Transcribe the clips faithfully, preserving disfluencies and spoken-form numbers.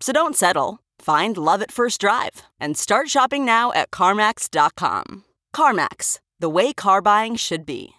So don't settle. Find love at first drive and start shopping now at CarMax dot com. CarMax, the way car buying should be.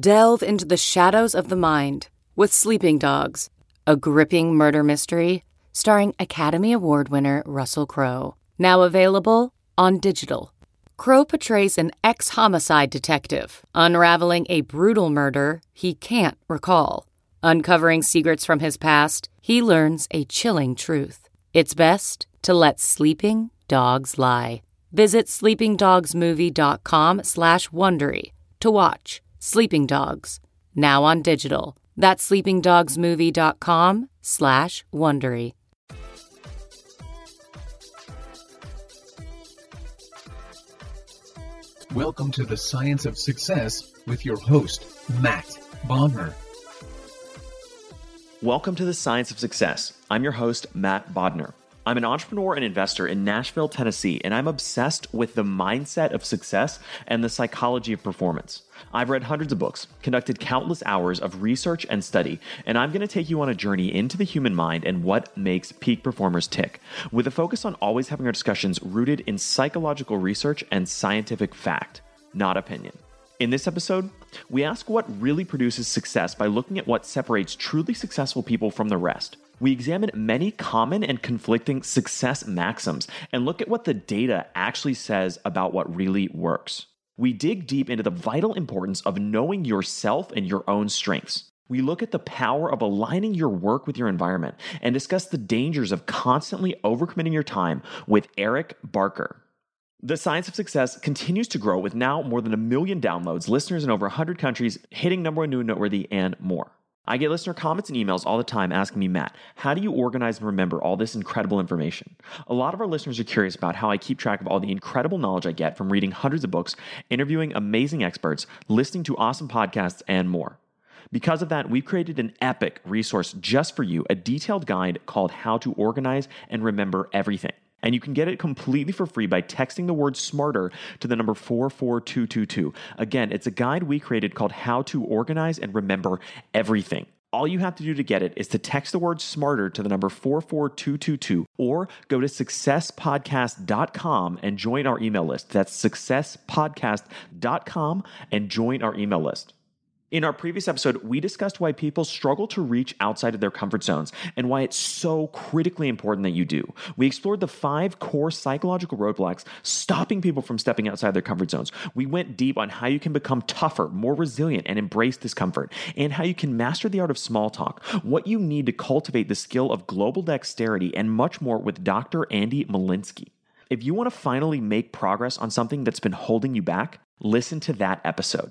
Delve into the shadows of the mind with Sleeping Dogs, a gripping murder mystery starring Academy Award winner Russell Crowe. Now available on digital. Crowe portrays an ex-homicide detective unraveling a brutal murder he can't recall. Uncovering secrets from his past, he learns a chilling truth. It's best to let sleeping dogs lie. Visit sleepingdogsmovie.com slash Wondery to watch Sleeping Dogs, now on digital. That's sleepingdogsmovie.com slash Wondery. Welcome to the Science of Success with your host, Matt Bodner. Welcome to the Science of Success. I'm your host, Matt Bodner. I'm an entrepreneur and investor in Nashville, Tennessee, and I'm obsessed with the mindset of success and the psychology of performance. I've read hundreds of books, conducted countless hours of research and study, and I'm going to take you on a journey into the human mind and what makes peak performers tick, with a focus on always having our discussions rooted in psychological research and scientific fact, not opinion. In this episode, we ask what really produces success by looking at what separates truly successful people from the rest. We examine many common and conflicting success maxims and look at what the data actually says about what really works. We dig deep into the vital importance of knowing yourself and your own strengths. We look at the power of aligning your work with your environment and discuss the dangers of constantly overcommitting your time with Eric Barker. The Science of Success continues to grow with now more than a million downloads, listeners in over one hundred countries, hitting number one new and noteworthy, and more. I get listener comments and emails all the time asking me, Matt, how do you organize and remember all this incredible information? A lot of our listeners are curious about how I keep track of all the incredible knowledge I get from reading hundreds of books, interviewing amazing experts, listening to awesome podcasts, and more. Because of that, we've created an epic resource just for you, a detailed guide called How to Organize and Remember Everything. And you can get it completely for free by texting the word SMARTER to the number four four two two two. Again, it's a guide we created called How to Organize and Remember Everything. All you have to do to get it is to text the word SMARTER to the number four four two two two or go to success podcast dot com and join our email list. That's success podcast dot com and join our email list. In our previous episode, we discussed why people struggle to reach outside of their comfort zones and why it's so critically important that you do. We explored the five core psychological roadblocks stopping people from stepping outside their comfort zones. We went deep on how you can become tougher, more resilient, and embrace discomfort, and how you can master the art of small talk, what you need to cultivate the skill of global dexterity, and much more with Doctor Andy Malinsky. If you want to finally make progress on something that's been holding you back, listen to that episode.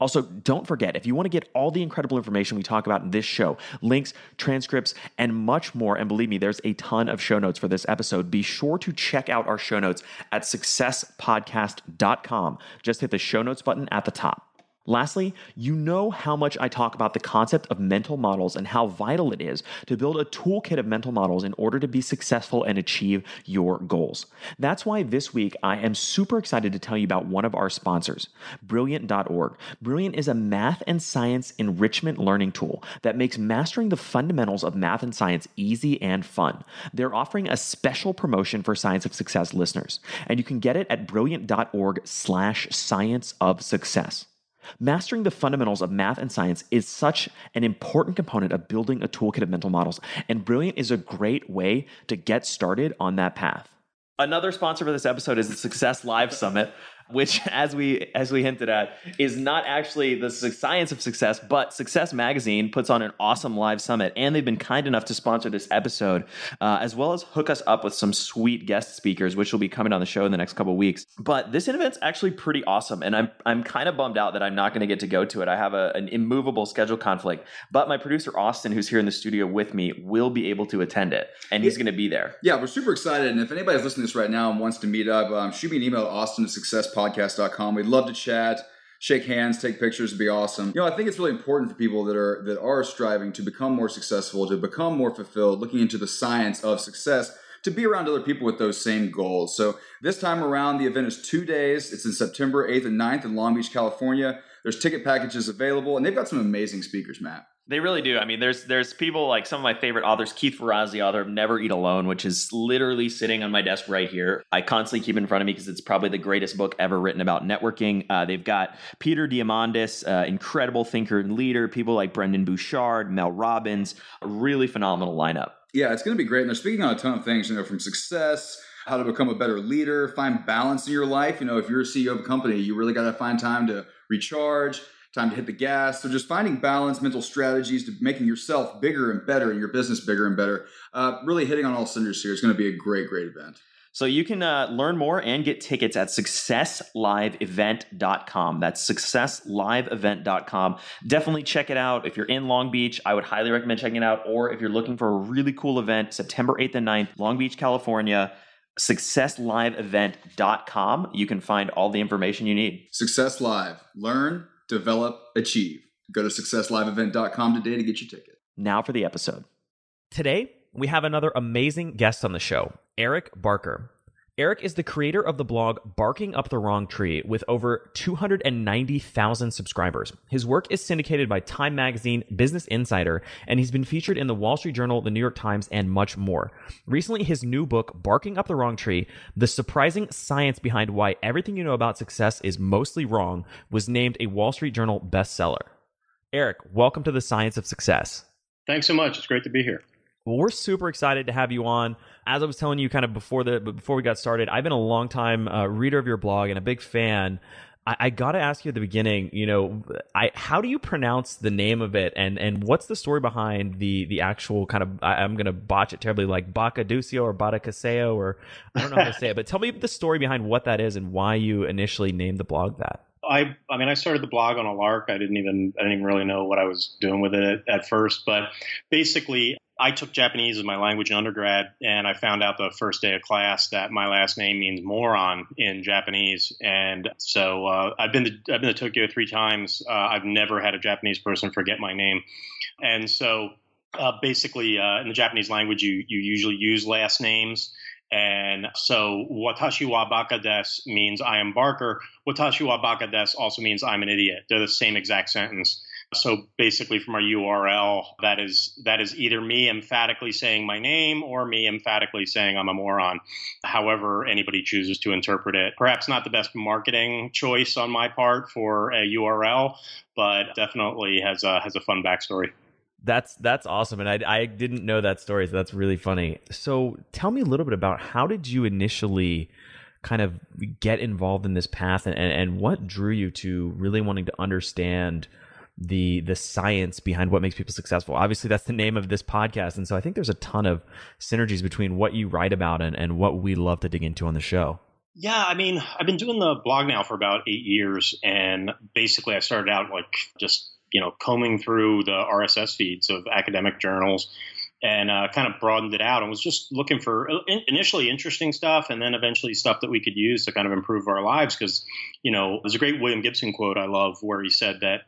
Also, don't forget, if you want to get all the incredible information we talk about in this show, links, transcripts, and much more, and believe me, there's a ton of show notes for this episode, be sure to check out our show notes at success podcast dot com. Just hit the show notes button at the top. Lastly, you know how much I talk about the concept of mental models and how vital it is to build a toolkit of mental models in order to be successful and achieve your goals. That's why this week I am super excited to tell you about one of our sponsors, Brilliant dot org. Brilliant is a math and science enrichment learning tool that makes mastering the fundamentals of math and science easy and fun. They're offering a special promotion for Science of Success listeners, and you can get it at brilliant dot org slash science of success. Mastering the fundamentals of math and science is such an important component of building a toolkit of mental models, and Brilliant is a great way to get started on that path. Another sponsor for this episode is the Success Live Summit, which, as we as we hinted at, is not actually the science of success, but Success Magazine puts on an awesome live summit, and they've been kind enough to sponsor this episode, uh, as well as hook us up with some sweet guest speakers, which will be coming on the show in the next couple of weeks. But this event's actually pretty awesome, and I'm I'm kind of bummed out that I'm not going to get to go to it. I have a, an immovable schedule conflict, but my producer, Austin, who's here in the studio with me, will be able to attend it, and he's going to be there. Yeah, we're super excited, and if anybody's listening right now and wants to meet up, um, shoot me an email at Austin at success podcast dot com. We'd love to chat, shake hands, take pictures. It'd be awesome. You know, I think it's really important for people that are that are striving to become more successful, to become more fulfilled, looking into the science of success, to be around other people with those same goals. So this time around, the event is two days. It's in September eighth and ninth in Long Beach, California. There's ticket packages available, and they've got some amazing speakers, Matt. They really do. I mean, there's there's people like some of my favorite authors, Keith Ferrazzi, author of Never Eat Alone, which is literally sitting on my desk right here. I constantly keep it in front of me because it's probably the greatest book ever written about networking. Uh, they've got Peter Diamandis, uh, incredible thinker and leader, people like Brendan Bouchard, Mel Robbins, a really phenomenal lineup. Yeah, it's going to be great. And they're speaking on a ton of things, you know, from success, how to become a better leader, find balance in your life. You know, if you're a C E O of a company, you really got to find time to recharge, time to hit the gas. So just finding balance, mental strategies to making yourself bigger and better and your business bigger and better. Uh, really hitting on all cylinders here. It's going to be a great, great event. So you can uh, learn more and get tickets at success live event dot com. That's success live event dot com. Definitely check it out. If you're in Long Beach, I would highly recommend checking it out. Or if you're looking for a really cool event, September eighth and ninth, Long Beach, California, success live event dot com. You can find all the information you need. Success Live. Learn, develop, achieve. Go to success live event dot com today to get your ticket. Now for the episode. Today, we have another amazing guest on the show, Eric Barker. Eric is the creator of the blog Barking Up the Wrong Tree with over two hundred ninety thousand subscribers. His work is syndicated by Time Magazine, Business Insider, and he's been featured in the Wall Street Journal, the New York Times, and much more. Recently, his new book, Barking Up the Wrong Tree, The Surprising Science Behind Why Everything You Know About Success is Mostly Wrong, was named a Wall Street Journal bestseller. Eric, welcome to The Science of Success. Thanks so much. It's great to be here. Well, we're super excited to have you on. As I was telling you kind of before the before we got started, I've been a longtime uh, reader of your blog and a big fan. I, I got to ask you at the beginning, you know, I how do you pronounce the name of it, and and what's the story behind the the actual kind of, I, I'm going to botch it terribly, like Bacaducio or Bacaduseo, or I don't know how to say it, but tell me the story behind what that is and why you initially named the blog that. I I mean, I started the blog on a lark. I didn't even I didn't even really know what I was doing with it at, at first, but basically, I took Japanese as my language in undergrad, and I found out the first day of class that my last name means moron in Japanese. And so uh, I've been to, I've been to Tokyo three times. Uh, I've never had a Japanese person forget my name. And so uh, basically, uh, in the Japanese language, you you usually use last names. And so watashi wa baka desu means I am Barker. Watashi wa baka desu also means I'm an idiot. They're the same exact sentence. So basically from our U R L, that is that is either me emphatically saying my name or me emphatically saying I'm a moron, however anybody chooses to interpret it. Perhaps not the best marketing choice on my part for a U R L, but definitely has a, has a fun backstory. That's that's awesome. And I, I didn't know that story, so that's really funny. So tell me a little bit about how did you initially kind of get involved in this path, and, and, and what drew you to really wanting to understand the the science behind what makes people successful? Obviously, that's the name of this podcast. And so I think there's a ton of synergies between what you write about and, and what we love to dig into on the show. Yeah, I mean, I've been doing the blog now for about eight years. And basically, I started out like just, you know, combing through the R S S feeds of academic journals, and uh, kind of broadened it out and was just looking for initially interesting stuff, and then eventually stuff that we could use to kind of improve our lives. Because, you know, there's a great William Gibson quote I love where he said that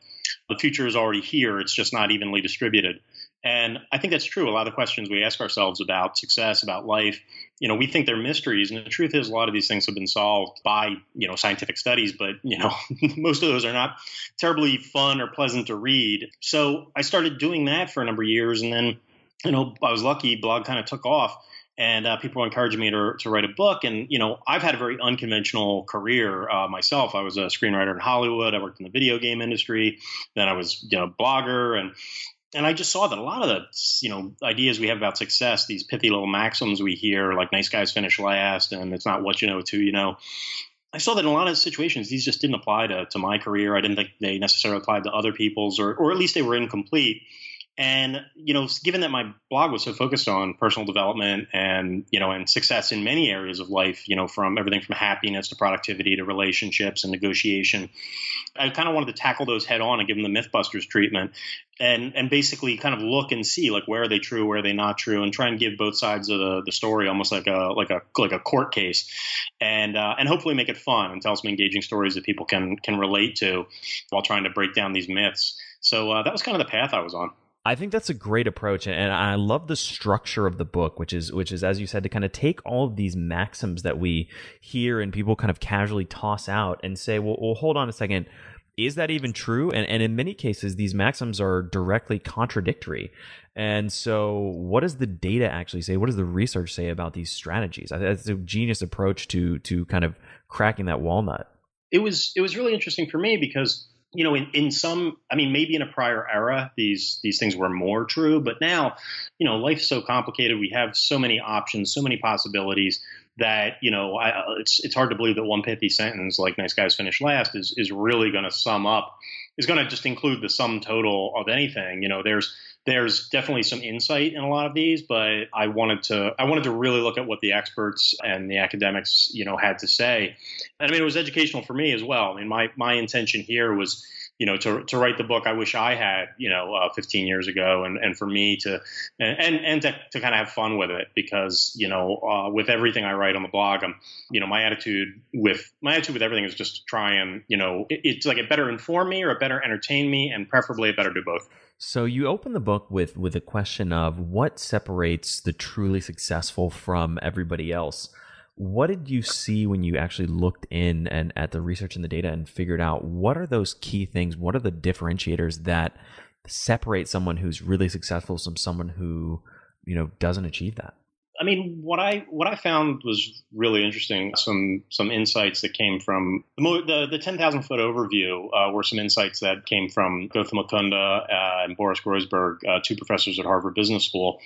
the future is already here. It's just not evenly distributed. And I think that's true. A lot of the questions we ask ourselves about success, about life, you know, we think they're mysteries. And the truth is a lot of these things have been solved by, you know, scientific studies, but, you know, most of those are not terribly fun or pleasant to read. So I started doing that for a number of years. And then, you know, I was lucky, blog kind of took off. And uh, people were encouraging me to, to write a book. And, you know, I've had a very unconventional career uh, myself. I was a screenwriter in Hollywood. I worked in the video game industry. Then I was, you know, a blogger. And and I just saw that a lot of the, you know, ideas we have about success, these pithy little maxims we hear, like nice guys finish last and it's not what you know, it's who you know. I saw that in a lot of situations, these just didn't apply to, to my career. I didn't think they necessarily applied to other people's, or or at least they were incomplete. And, you know, given that my blog was so focused on personal development and, you know, and success in many areas of life, you know, from everything from happiness to productivity to relationships and negotiation, I kind of wanted to tackle those head on and give them the Mythbusters treatment and and basically kind of look and see, like, where are they true, where are they not true, and try and give both sides of the, the story, almost like a like a like a court case, and uh, and hopefully make it fun and tell some engaging stories that people can can relate to while trying to break down these myths. So uh, that was kind of the path I was on. I think that's a great approach, and I love the structure of the book, which is, which is, as you said, to kind of take all of these maxims that we hear and people kind of casually toss out and say, well, well hold on a second, is that even true? And, and in many cases, these maxims are directly contradictory. And so what does the data actually say? What does the research say about these strategies? That's a genius approach to to kind of cracking that walnut. It was it was really interesting for me because, you know, in, in some, I mean, maybe in a prior era, these these things were more true. But now, you know, life's so complicated. We have so many options, so many possibilities that, you know, I, it's it's hard to believe that one pithy sentence like nice guys finish last is, is really going to sum up, is going to just include the sum total of anything. You know, there's there's definitely some insight in a lot of these, but I wanted to I wanted to really look at what the experts and the academics, you know, had to say. And I mean, it was educational for me as well. I mean, my my intention here was, you know, to to write the book I wish I had, you know, uh, fifteen years ago, and, and for me to and and to, to kind of have fun with it, because, you know, uh, with everything I write on the blog, I'm, you know, my attitude with my attitude with everything is just to try and, you know, it, it's like it better inform me or it better entertain me, and preferably it better do both. So you open the book with with a question of what separates the truly successful from everybody else. What did you see when you actually looked in and at the research and the data and figured out what are those key things? What are the differentiators that separate someone who's really successful from someone who, you know, doesn't achieve that? I mean, what I what I found was really interesting. Some some insights that came from the the, the ten thousand foot overview uh, were some insights that came from Gautam Mukunda uh, and Boris Groesberg, uh, two professors at Harvard Business School.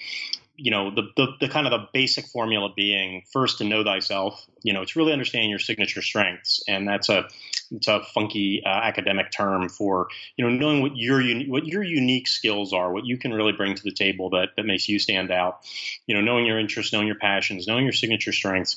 You know, the, the the kind of the basic formula being first to know thyself. You know, it's really understanding your signature strengths, and that's a it's a funky uh, academic term for, you know, knowing what your what your unique skills are, what you can really bring to the table that that makes you stand out. You know, knowing your interests, knowing your passions, knowing your signature strengths.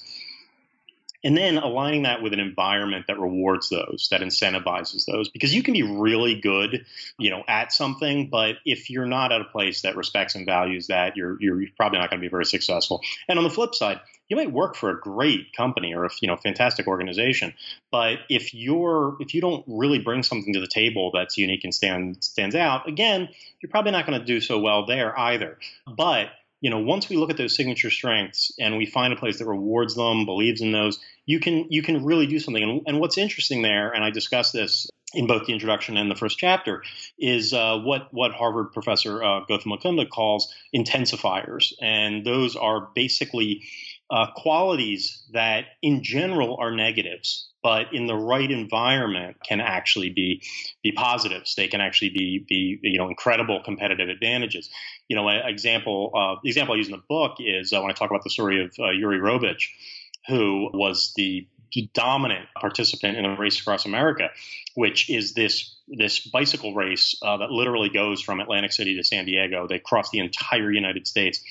And then aligning that with an environment that rewards those, that incentivizes those, because you can be really good, you know, at something, but if you're not at a place that respects and values that, you're you're probably not going to be very successful. And on the flip side, you might work for a great company or a, you know, fantastic organization, but if you're if you don't really bring something to the table that's unique and stand, stands out, again, you're probably not going to do so well there either. But you know, once we look at those signature strengths and we find a place that rewards them, believes in those, you can you can really do something. And, and what's interesting there, and I discuss this in both the introduction and the first chapter, is uh, what what Harvard professor uh, Gautam Mukunda calls intensifiers, and those are basically uh, qualities that, in general, are negatives, but in the right environment can actually be be positives. They can actually be, be you know, incredible competitive advantages. You know, an example, uh, the example I use in the book is uh, when I talk about the story of uh, Jure Robič, who was the dominant participant in the Race Across America, which is this this bicycle race uh, that literally goes from Atlantic City to San Diego. They cross the entire United States.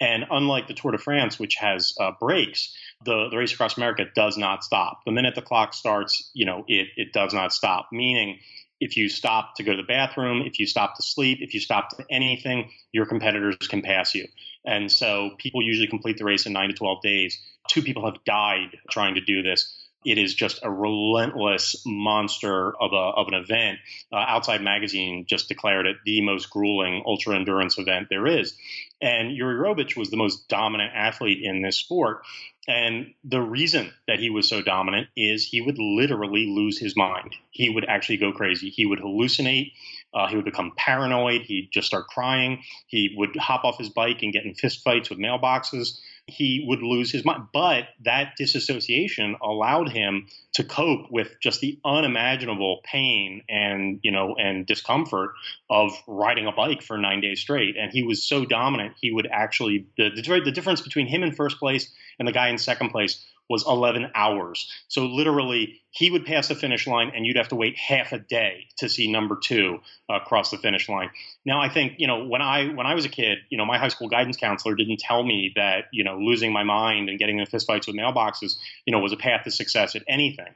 And unlike the Tour de France, which has uh, breaks, The, the Race Across America does not stop. The minute the clock starts, you know, it, it does not stop. Meaning, if you stop to go to the bathroom, if you stop to sleep, if you stop to anything, your competitors can pass you. And so people usually complete the race in nine to twelve days. Two people have died trying to do this. It is just a relentless monster of a of an event. Uh, Outside Magazine just declared it the most grueling ultra endurance event there is. And Jure Robič was the most dominant athlete in this sport. And the reason that he was so dominant is he would literally lose his mind. He would actually go crazy. He would hallucinate. Uh, he would become paranoid. He'd just start crying. He would hop off his bike and get in fistfights with mailboxes. he would lose his mind. But that disassociation allowed him to cope with just the unimaginable pain and, you know, and discomfort of riding a bike for nine days straight. And he was so dominant, he would actually, the, the, the difference between him in first place and the guy in second place was eleven hours. So literally, he would pass the finish line and you'd have to wait half a day to see number two uh, cross the finish line. Now, I think, you know, when I when I was a kid, you know, my high school guidance counselor didn't tell me that, you know, losing my mind and getting in fistfights with mailboxes, you know, was a path to success at anything.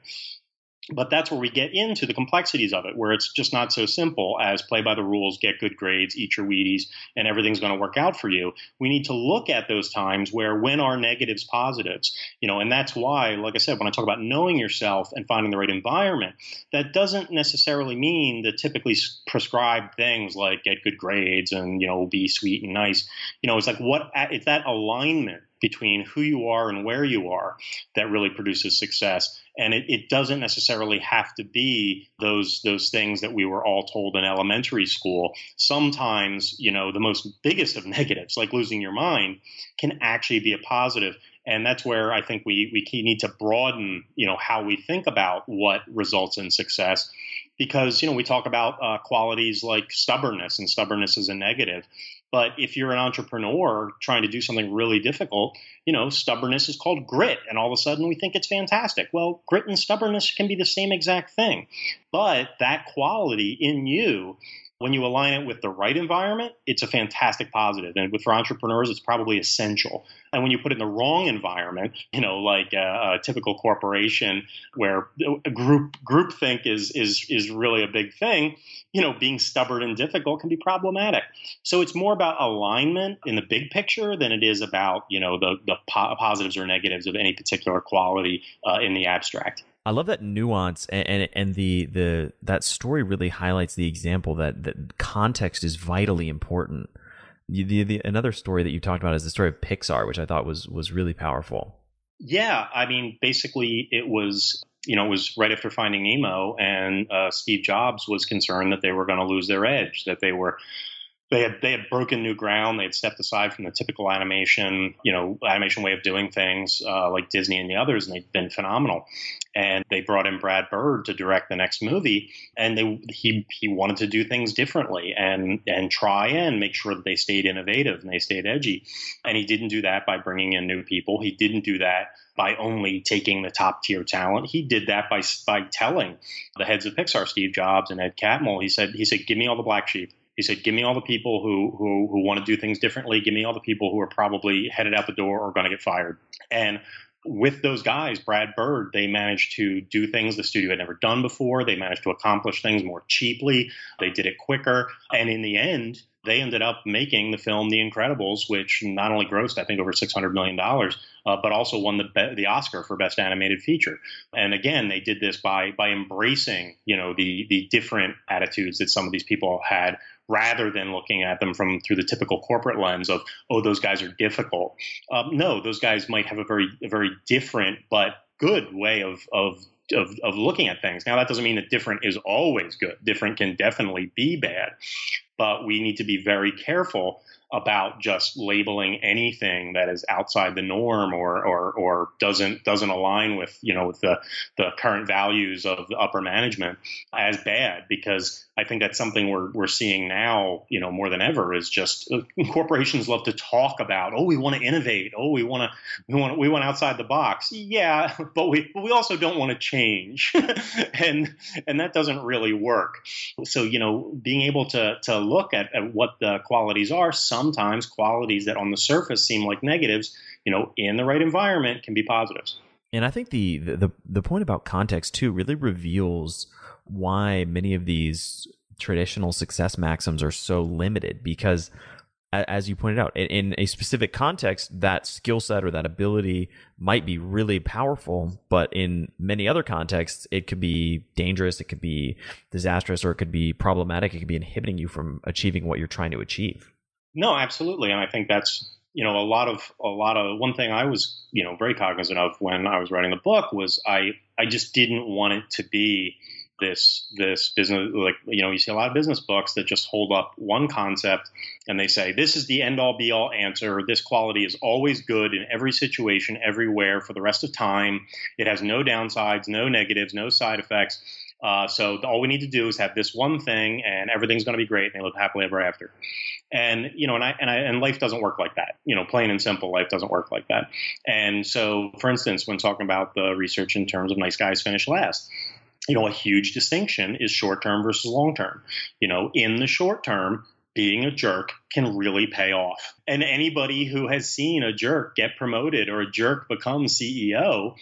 But that's where we get into the complexities of it, where it's just not so simple as play by the rules, get good grades, eat your Wheaties, and everything's going to work out for you. We need to look at those times where when are negatives positives, you know, and that's why, like I said, when I talk about knowing yourself and finding the right environment, that doesn't necessarily mean the typically prescribed things like get good grades and, you know, be sweet and nice. You know, it's like what it's that alignment between who you are and where you are that really produces success. And it, it doesn't necessarily have to be those those things that we were all told in elementary school. Sometimes, you know, the most biggest of negatives, like losing your mind, can actually be a positive. And that's where I think we we need to broaden, you know, how we think about what results in success. Because, you know, we talk about uh, qualities like stubbornness, and stubbornness is a negative. But if you're an entrepreneur trying to do something really difficult, you know, stubbornness is called grit. And all of a sudden we think it's fantastic. Well, grit and stubbornness can be the same exact thing. But that quality in you, when you align it with the right environment, it's a fantastic positive. And for entrepreneurs, it's probably essential. And when you put it in the wrong environment, you know, like a, a typical corporation where a group groupthink is is is really a big thing, you know, being stubborn and difficult can be problematic. So it's more about alignment in the big picture than it is about, you know, the, the po- positives or negatives of any particular quality uh, in the abstract. I love that nuance, and, and and the the that story really highlights the example that, that context is vitally important. The, the, the another story that you talked about is the story of Pixar, which I thought was was really powerful. Yeah, I mean, basically, it was you know it was right after Finding Nemo, and uh, Steve Jobs was concerned that they were going to lose their edge, that they were. They had they had broken new ground. They had stepped aside from the typical animation, you know, animation way of doing things uh, like Disney and the others, and they've been phenomenal. And they brought in Brad Bird to direct the next movie, and they he he wanted to do things differently and and try and make sure that they stayed innovative and they stayed edgy. And he didn't do that by bringing in new people. He didn't do that by only taking the top tier talent. He did that by by telling the heads of Pixar, Steve Jobs and Ed Catmull. He said he said, "Give me all the black sheep." He said, give me all the people who, who who want to do things differently. Give me all the people who are probably headed out the door or going to get fired. And with those guys, Brad Bird, they managed to do things the studio had never done before. They managed to accomplish things more cheaply. They did it quicker. And in the end, they ended up making the film The Incredibles, which not only grossed, I think, over six hundred million dollars, uh, but also won the be- the Oscar for Best Animated Feature. And again, they did this by by embracing, you know, the the different attitudes that some of these people had, rather than looking at them from through the typical corporate lens of, oh, those guys are difficult. Um, no, those guys might have a very a very different but good way of of. Of, of looking at things. Now, that doesn't mean that different is always good. Different can definitely be bad, but we need to be very careful about just labeling anything that is outside the norm or or, or doesn't doesn't align with, you know, with the, the current values of the upper management as bad, because I think that's something we're we're seeing now, you know, more than ever, is just uh, corporations love to talk about, oh, we want to innovate, oh, we want to we want we want outside the box, yeah, but we but we also don't want to change, and and that doesn't really work. So, you know, being able to to look at, at what the qualities are. Sometimes qualities that on the surface seem like negatives, you know, in the right environment can be positives. And I think the the the point about context too really reveals why many of these traditional success maxims are so limited, because as you pointed out, in a specific context, that skill set or that ability might be really powerful, but in many other contexts, it could be dangerous, it could be disastrous, or it could be problematic, it could be inhibiting you from achieving what you're trying to achieve. No, absolutely. And I think that's, you know, a lot of a lot of one thing I was, you know, very cognizant of when I was writing the book was I I just didn't want it to be this this business, like, you know, you see a lot of business books that just hold up one concept and they say, this is the end all be all answer. This quality is always good in every situation, everywhere for the rest of time. It has no downsides, no negatives, no side effects. Uh, so all we need to do is have this one thing and everything's going to be great and they live happily ever after. And, you know, and I, and I, and life doesn't work like that, you know, plain and simple, life doesn't work like that. And so, for instance, when talking about the research in terms of nice guys finish last, you know, a huge distinction is short-term versus long-term. You know, in the short term, being a jerk can really pay off. And anybody who has seen a jerk get promoted or a jerk become C E O,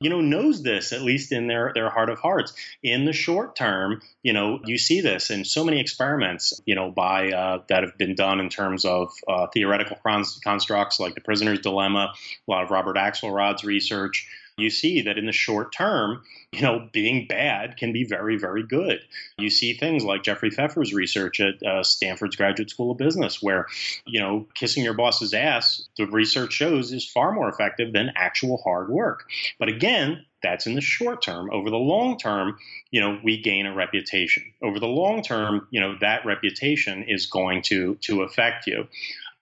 you know, knows this, at least in their, their heart of hearts. In the short term, you know, you see this in so many experiments, you know, by uh, that have been done in terms of uh, theoretical constructs like the prisoner's dilemma, a lot of Robert Axelrod's research. You see that in the short term, you know, being bad can be very, very good. You see things like Jeffrey Pfeffer's research at uh, Stanford's Graduate School of Business, where, you know, kissing your boss's ass, the research shows, is far more effective than actual hard work. But again, that's in the short term. Over the long term, you know, we gain a reputation. Over the long term, you know, that reputation is going to to affect you.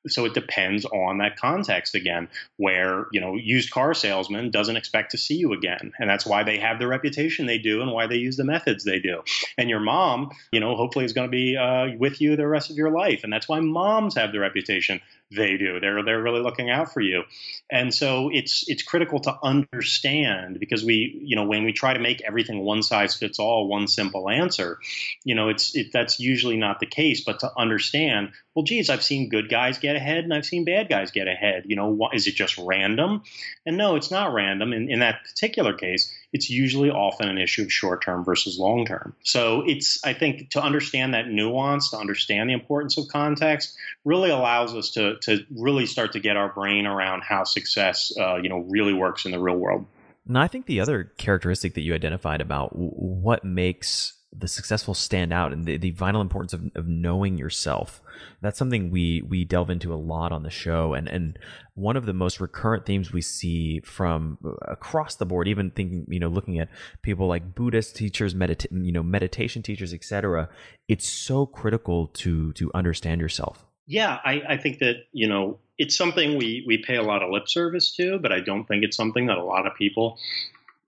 So it depends on that context again, where, you know, used car salesman doesn't expect to see you again. And that's why they have the reputation they do and why they use the methods they do. And your mom, you know, hopefully is going to be uh, with you the rest of your life. And that's why moms have the reputation they do. They're they're really looking out for you. And so it's it's critical to understand, because we, you know, when we try to make everything one size fits all, one simple answer, you know, it's it, that's usually not the case. But to understand, well, geez, I've seen good guys get ahead and I've seen bad guys get ahead. You know, what, is it just random? And no, it's not random. In, in that particular case, it's usually often an issue of short term versus long term. So it's, I think, to understand that nuance, to understand the importance of context, really allows us to to really start to get our brain around how success, uh, you know, really works in the real world. And I think the other characteristic that you identified about w- what makes the successful stand out and the, the vital importance of, of knowing yourself, that's something we we delve into a lot on the show. And and one of the most recurrent themes we see from across the board, even thinking, you know, looking at people like Buddhist teachers, medita- you know, meditation teachers, et cetera, it's so critical to to understand yourself. Yeah, I, I think that, you know, it's something we, we pay a lot of lip service to, but I don't think it's something that a lot of people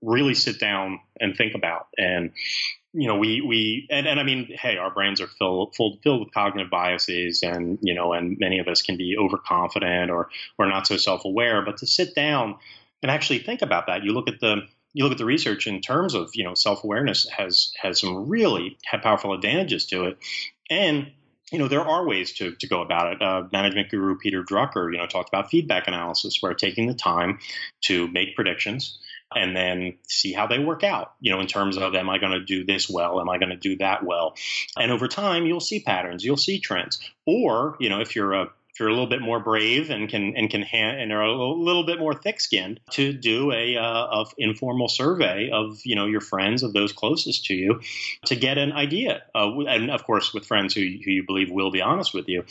really sit down and think about. And, you know, we, we and, and I mean, hey, our brains are filled, filled filled with cognitive biases, and, you know, and many of us can be overconfident or or not so self-aware. But to sit down and actually think about that, you look at the You look at the research in terms of, you know, self-awareness has has some really powerful advantages to it. And you know, there are ways to to go about it. Uh, management guru Peter Drucker, you know, talked about feedback analysis, where taking the time to make predictions and then see how they work out, you know, in terms of, am I going to do this well? Am I going to do that well? And over time, you'll see patterns, you'll see trends. Or, you know, if you're a if you're a little bit more brave and can and can hand, and are a little, little bit more thick-skinned, to do a uh, of informal survey of, you know, your friends, of those closest to you, to get an idea, uh, and of course with friends who, who you believe will be honest with you,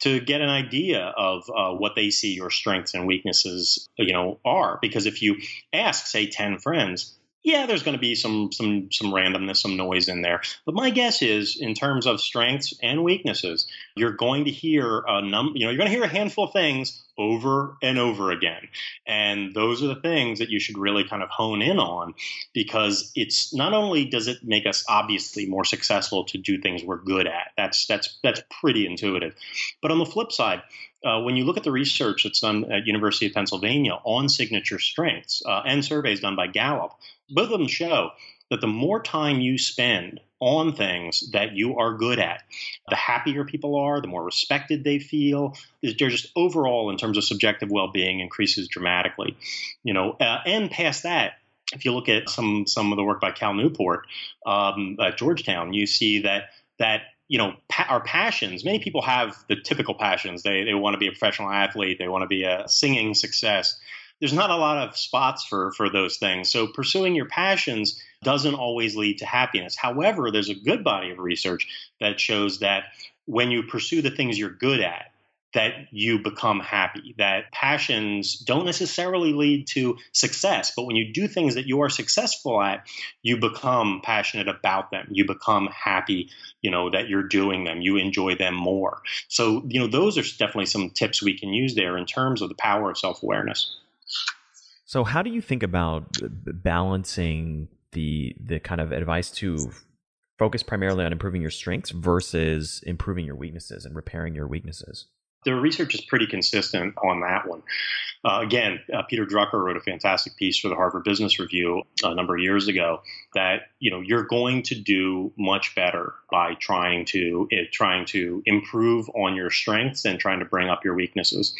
to get an idea of uh, what they see your strengths and weaknesses, you know, are. Because if you ask, say, ten friends, yeah, there's going to be some some some randomness, some noise in there. But my guess is, in terms of strengths and weaknesses, you're going to hear a num- you know, you're going to hear a handful of things over and over again. And those are the things that you should really kind of hone in on, because it's not only does it make us obviously more successful to do things we're good at. That's that's that's pretty intuitive. But on the flip side, uh, when you look at the research that's done at University of Pennsylvania on signature strengths uh, and surveys done by Gallup, both of them show that the more time you spend on things that you are good at, the happier people are, the more respected they feel. They're just overall, in terms of subjective well-being, increases dramatically. You know, uh, and past that, if you look at some some of the work by Cal Newport um, at Georgetown, you see that that. You know, pa- our passions, many people have the typical passions. They they want to be a professional athlete. They want to be a singing success. There's not a lot of spots for for those things. So pursuing your passions doesn't always lead to happiness. However, there's a good body of research that shows that when you pursue the things you're good at, that you become happy, that passions don't necessarily lead to success. But when you do things that you are successful at, you become passionate about them. You become happy, you know, that you're doing them. You enjoy them more. So, you know, those are definitely some tips we can use there in terms of the power of self-awareness. So how do you think about balancing the the kind of advice to focus primarily on improving your strengths versus improving your weaknesses and repairing your weaknesses? The research is pretty consistent on that one. Uh, again, uh, Peter Drucker wrote a fantastic piece for the Harvard Business Review a number of years ago that, you know, you're going to do much better by trying to uh, trying to improve on your strengths and trying to bring up your weaknesses.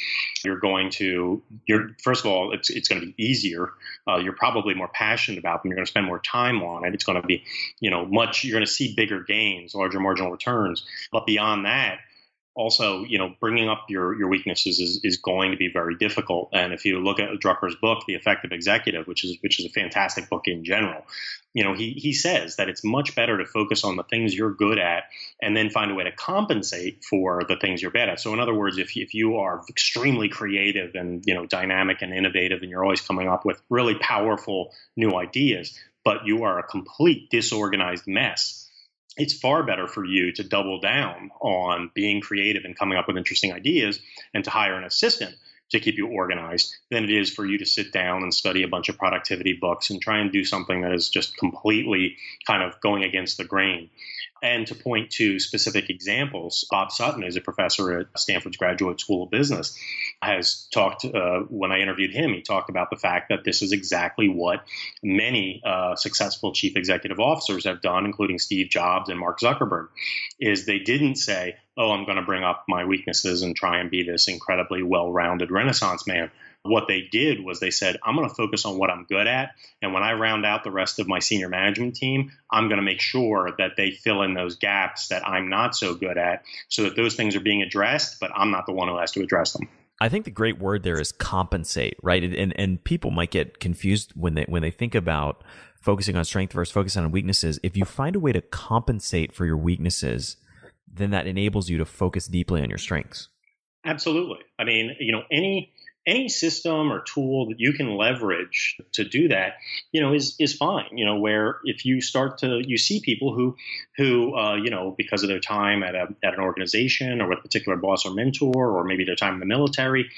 You're going to you're first of all, it's it's going to be easier. Uh, you're probably more passionate about them. You're going to spend more time on it. It's going to be, you know, much you're going to see bigger gains, larger marginal returns. But beyond that, also, you know, bringing up your, your weaknesses is, is going to be very difficult. And if you look at Drucker's book, The Effective Executive, which is which is a fantastic book in general, you know, he he says that it's much better to focus on the things you're good at and then find a way to compensate for the things you're bad at. So in other words, if if you are extremely creative and, you know, dynamic and innovative and you're always coming up with really powerful new ideas, but you are a complete disorganized mess, it's far better for you to double down on being creative and coming up with interesting ideas and to hire an assistant to keep you organized than it is for you to sit down and study a bunch of productivity books and try and do something that is just completely kind of going against the grain. And to point to specific examples, Bob Sutton is a professor at Stanford's Graduate School of Business, has talked, uh, when I interviewed him, he talked about the fact that this is exactly what many uh, successful chief executive officers have done, including Steve Jobs and Mark Zuckerberg, is they didn't say, oh, I'm going to bring up my weaknesses and try and be this incredibly well-rounded Renaissance man. What they did was they said, I'm going to focus on what I'm good at. And when I round out the rest of my senior management team, I'm going to make sure that they fill in those gaps that I'm not so good at so that those things are being addressed, but I'm not the one who has to address them. I think the great word there is compensate, right? And and people might get confused when they when they think about focusing on strength versus focusing on weaknesses. If you find a way to compensate for your weaknesses, then that enables you to focus deeply on your strengths. Absolutely. I mean, you know, any... Any system or tool that you can leverage to do that, you know, is is fine. You know, where if you start to you see people who who uh, you know, because of their time at a at an organization or with a particular boss or mentor, or maybe their time in the military,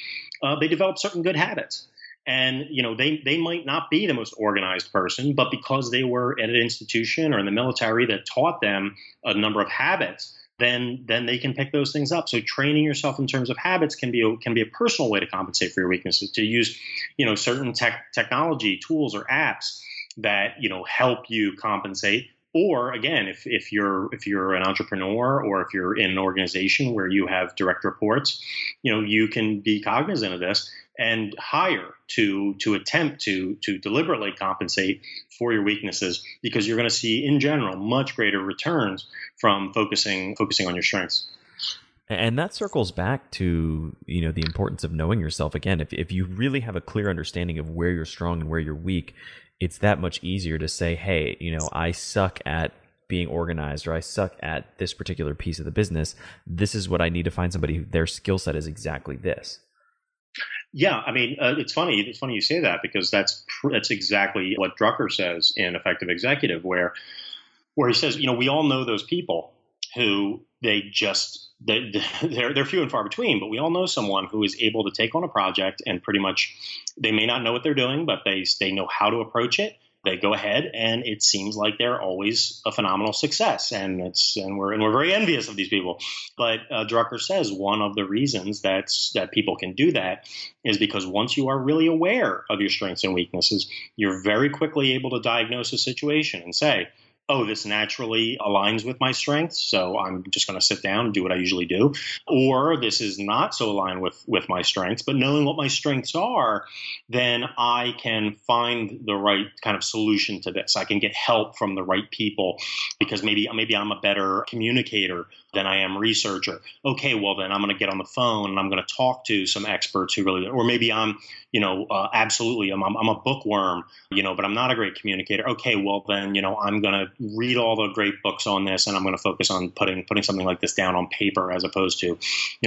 uh, they develop certain good habits. And, you know, they, they might not be the most organized person, but because they were at an institution or in the military that taught them a number of habits, then then they can pick those things up. So training yourself in terms of habits can be a, can be a personal way to compensate for your weaknesses, to use, you know, certain tech, technology tools or apps that, you know, help you compensate. Or again, if if you're if you're an entrepreneur or if you're in an organization where you have direct reports, you know, you can be cognizant of this and hire to to attempt to to deliberately compensate for your weaknesses, because you're going to see in general much greater returns from focusing focusing on your strengths. And that circles back to, you know, the importance of knowing yourself. Again, if if you really have a clear understanding of where you're strong and where you're weak, it's that much easier to say, hey, you know, I suck at being organized, or I suck at this particular piece of the business. This is what I need to find somebody who their skill set is exactly this. Yeah, I mean, uh, it's funny. It's funny you say that, because that's pr- that's exactly what Drucker says in Effective Executive, where where he says, you know, we all know those people who they just they they're they're few and far between, but we all know someone who is able to take on a project and pretty much they may not know what they're doing, but they they know how to approach it. They go ahead, and it seems like they're always a phenomenal success, and it's and we're and we're very envious of these people. But uh, Drucker says one of the reasons that's that people can do that is because once you are really aware of your strengths and weaknesses, you're very quickly able to diagnose a situation and say, oh, this naturally aligns with my strengths, so I'm just going to sit down and do what I usually do. Or this is not so aligned with, with my strengths, but knowing what my strengths are, then I can find the right kind of solution to this. I can get help from the right people, because maybe maybe I'm a better communicator than I am researcher. Okay, well, then I'm going to get on the phone and I'm going to talk to some experts who really, or maybe I'm, you know, uh, absolutely, I'm, I'm a bookworm, you know, but I'm not a great communicator. Okay, well then, you know, I'm going to read all the great books on this, and I'm going to focus on putting putting something like this down on paper as opposed to, you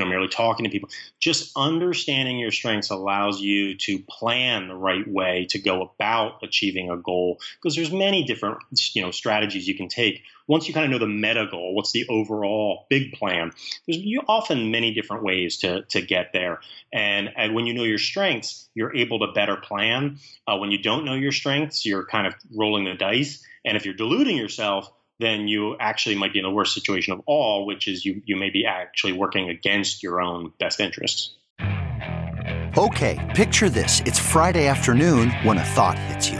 know, merely talking to people. Just understanding your strengths allows you to plan the right way to go about achieving a goal, because there's many different, you know, strategies you can take. Once you kind of know the meta goal, what's the overall big plan, there's often many different ways to to get there. And, and when you know your strengths, you're able to better plan. Uh, when you don't know your strengths, you're kind of rolling the dice. And if you're deluding yourself, then you actually might be in the worst situation of all, which is you you may be actually working against your own best interests. Okay, picture this. It's Friday afternoon when a thought hits you.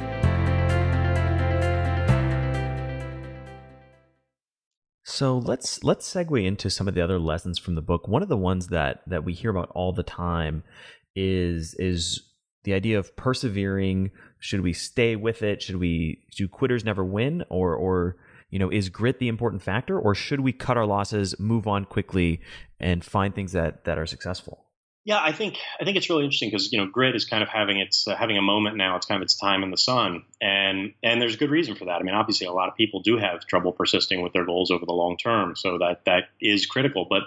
So let's let's segue into some of the other lessons from the book. One of the ones that that we hear about all the time is is the idea of persevering. Should we stay with it? Should we do quitters never win? Or or you know, is grit the important factor? Or should we cut our losses, move on quickly, and find things that that are successful? Yeah, I think I think it's really interesting because, you know, grit is kind of having its uh, having a moment now. It's kind of its time in the sun. And and there's good reason for that. I mean, obviously, a lot of people do have trouble persisting with their goals over the long term. So that that is critical. But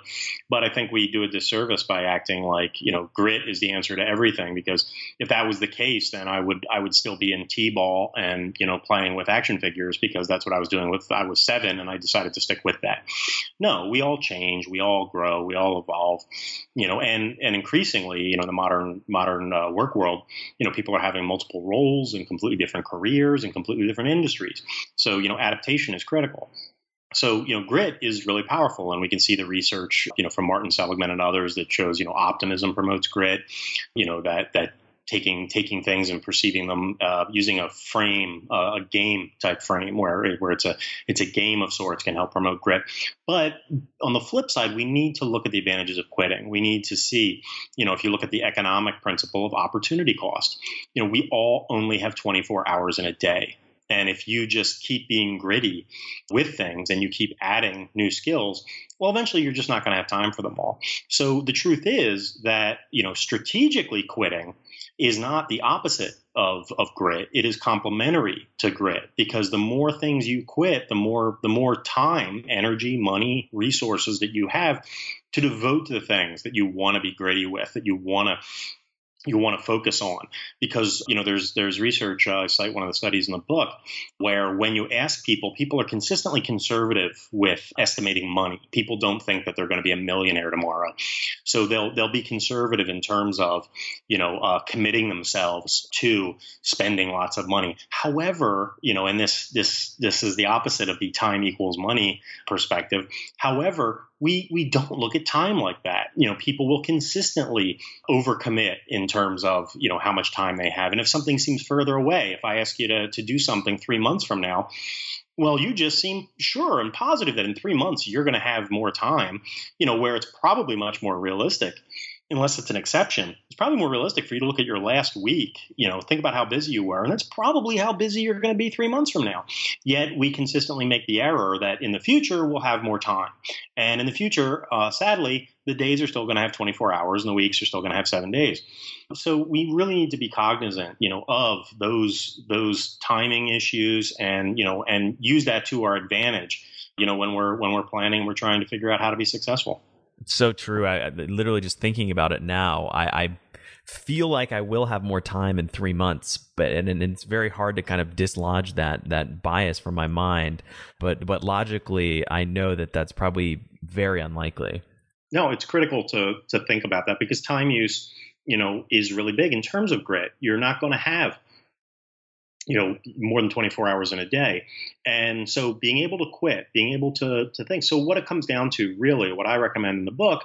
but I think we do a disservice by acting like, you know, grit is the answer to everything, because if that was the case, then I would I would still be in T-ball and, you know, playing with action figures, because that's what I was doing with I was seven and I decided to stick with that. No, we all change. We all grow. We all evolve, you know, and and increasingly, you know, in the modern modern uh, work world, you know, people are having multiple roles and completely different careers and completely different industries. So, you know, adaptation is critical. So, you know, grit is really powerful. And we can see the research, you know, from Martin Seligman and others that shows, you know, optimism promotes grit, you know, that that taking taking things and perceiving them uh, using a frame, uh, a game type frame where where it's a it's a game of sorts can help promote grit. But on the flip side, we need to look at the advantages of quitting. We need to see, you know, if you look at the economic principle of opportunity cost, you know, we all only have twenty-four hours in a day. And if you just keep being gritty with things and you keep adding new skills, well, eventually you're just not going to have time for them all. So the truth is that, you know, strategically quitting is not the opposite of, of grit. It is complementary to grit, because the more things you quit, the more the more time, energy, money, resources that you have to devote to the things that you want to be gritty with, that you want to you want to focus on. Because, you know, there's there's research, uh, I cite one of the studies in the book, where when you ask people, people are consistently conservative with estimating money. People don't think that they're going to be a millionaire tomorrow. So they'll they'll be conservative in terms of, you know, uh, committing themselves to spending lots of money. However, you know, and this this this is the opposite of the time equals money perspective. However, We we don't look at time like that. You know, people will consistently overcommit in terms of, you know, how much time they have. And if something seems further away, if I ask you to, to do something three months from now, well, you just seem sure and positive that in three months you're going to have more time, you know, where it's probably much more realistic. Unless it's an exception, it's probably more realistic for you to look at your last week, you know, think about how busy you were. And that's probably how busy you're going to be three months from now. Yet we consistently make the error that in the future we'll have more time. And in the future, uh, sadly, the days are still going to have twenty-four hours and the weeks are still going to have seven days. So we really need to be cognizant, you know, of those those timing issues and, you know, and use that to our advantage, you know, when we're when we're planning, we're trying to figure out how to be successful. It's so true. I, I literally just thinking about it now, I, I feel like I will have more time in three months, but and, and it's very hard to kind of dislodge that that bias from my mind. But but logically, I know that that's probably very unlikely. No, it's critical to to think about that, because time use, you know, is really big in terms of grit. You're not going to have, you know, more than twenty-four hours in a day. And so being able to quit, being able to to think. So what it comes down to, really, what I recommend in the book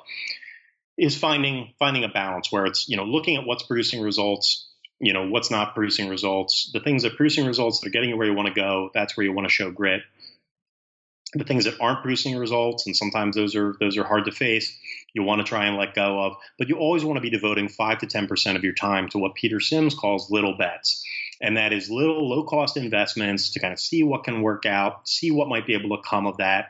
is finding finding a balance where it's, you know, looking at what's producing results, you know, what's not producing results, the things that are producing results that are getting you where you want to go, that's where you want to show grit. The things that aren't producing results, and sometimes those are those are hard to face, you want to try and let go of, but you always want to be devoting five to ten percent of your time to what Peter Sims calls little bets. And that is little low-cost investments to kind of see what can work out, see what might be able to come of that,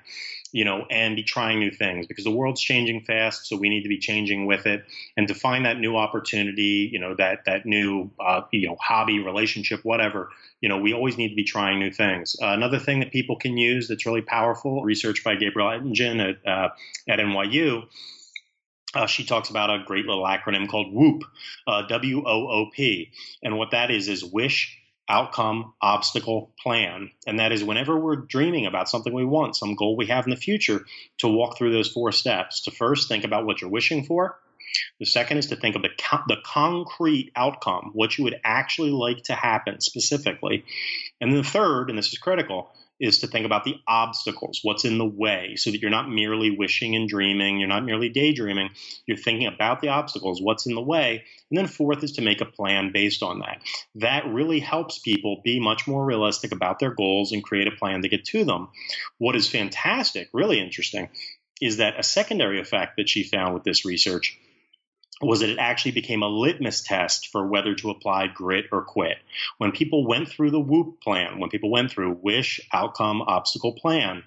you know, and be trying new things, because the world's changing fast, so we need to be changing with it. And to find that new opportunity, you know, that that new, uh, you know, hobby, relationship, whatever, you know, we always need to be trying new things. Uh, another thing that people can use that's really powerful, research by Gabrielle Ettingen at, uh, at N Y U, Uh, she talks about a great little acronym called WOOP, uh, W O O P. And what that is is wish, outcome, obstacle, plan. And that is whenever we're dreaming about something we want, some goal we have in the future, to walk through those four steps. To first think about what you're wishing for. The second is to think of the, co- the concrete outcome, what you would actually like to happen specifically. And then the third, and this is critical, is to think about the obstacles, what's in the way, so that you're not merely wishing and dreaming, you're not merely daydreaming, you're thinking about the obstacles, what's in the way. And then fourth is to make a plan based on that. That really helps people be much more realistic about their goals and create a plan to get to them. What is fantastic, really interesting, is that a secondary effect that she found with this research was that it actually became a litmus test for whether to apply grit or quit. When people went through the WOOP plan, when people went through wish, outcome, obstacle, plan,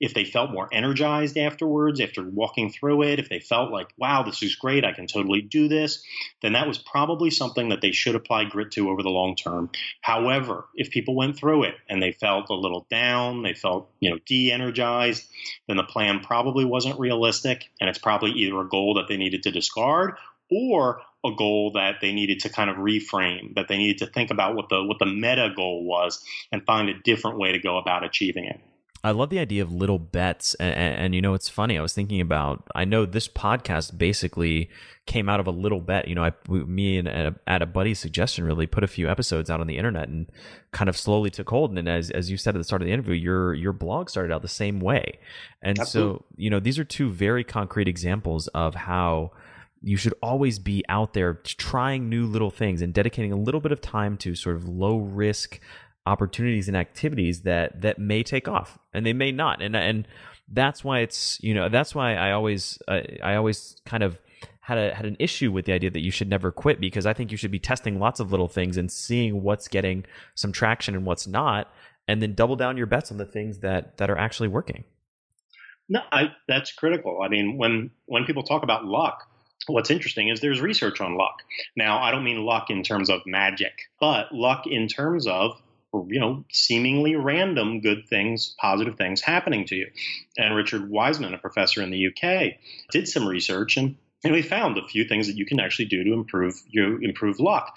if they felt more energized afterwards, after walking through it, if they felt like, wow, this is great, I can totally do this, then that was probably something that they should apply grit to over the long term. However, if people went through it and they felt a little down, they felt, you know, de-energized, then the plan probably wasn't realistic, and it's probably either a goal that they needed to discard or a goal that they needed to kind of reframe, that they needed to think about what the what the meta goal was and find a different way to go about achieving it. I love the idea of little bets. And, and, and, you know, it's funny. I was thinking about, I know this podcast basically came out of a little bet. You know, I, we, me and a, at a buddy's suggestion really put a few episodes out on the internet and kind of slowly took hold. And as as you said at the start of the interview, your your blog started out the same way. And Absolutely. So, you know, these are two very concrete examples of how You should always be out there trying new little things and dedicating a little bit of time to sort of low risk opportunities and activities that that may take off, and they may not. And and that's why it's, you know, that's why I always I, I always kind of had a had an issue with the idea that you should never quit, because I think you should be testing lots of little things and seeing what's getting some traction and what's not, and then double down your bets on the things that that are actually working. No, I, that's critical. I mean, when when people talk about luck, what's interesting is there's research on luck. Now, I don't mean luck in terms of magic, but luck in terms of, you know, seemingly random good things, positive things happening to you. And Richard Wiseman, a professor in the U K, did some research, and and we found a few things that you can actually do to improve you improve luck.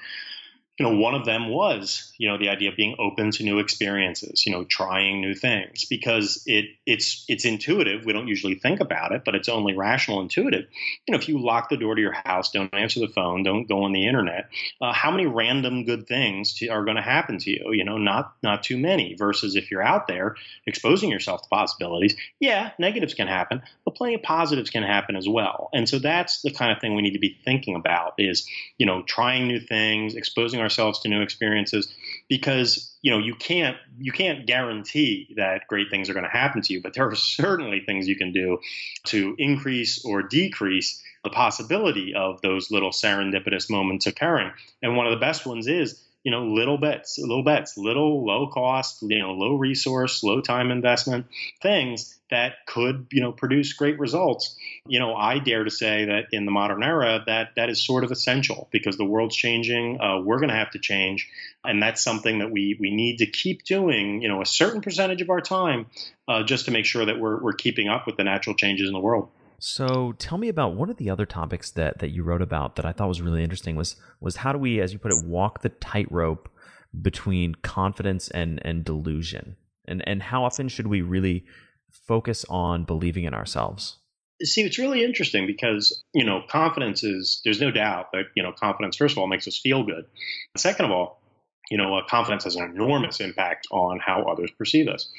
You know, one of them was, you know, the idea of being open to new experiences, you know, trying new things, because it it's it's intuitive. We don't usually think about it, but it's only rational, intuitive. You know, if you lock the door to your house, don't answer the phone, don't go on the internet, uh, how many random good things to, are going to happen to you? You know, not not too many, versus if you're out there exposing yourself to possibilities. Yeah, negatives can happen, but plenty of positives can happen as well. And so that's the kind of thing we need to be thinking about is, you know, trying new things, exposing ourselves to new experiences, because, you know, you can't you can't guarantee that great things are going to happen to you, but there are certainly things you can do to increase or decrease the possibility of those little serendipitous moments occurring. And one of the best ones is, you know, little bets, little bets, little low cost, you know, low resource, low time investment things that could, you know, produce great results. You know, I dare to say that in the modern era, that that is sort of essential, because the world's changing. Uh, we're going to have to change. And that's something that we we need to keep doing, you know, a certain percentage of our time uh, just to make sure that we're we're keeping up with the natural changes in the world. So tell me about one of the other topics that that you wrote about that I thought was really interesting was was how do we, as you put it, walk the tightrope between confidence and and delusion? And and how often should we really focus on believing in ourselves? See, it's really interesting because, you know, confidence is, there's no doubt that, you know, confidence, first of all, makes us feel good. Second of all, you know, uh, confidence has an enormous impact on how others perceive us.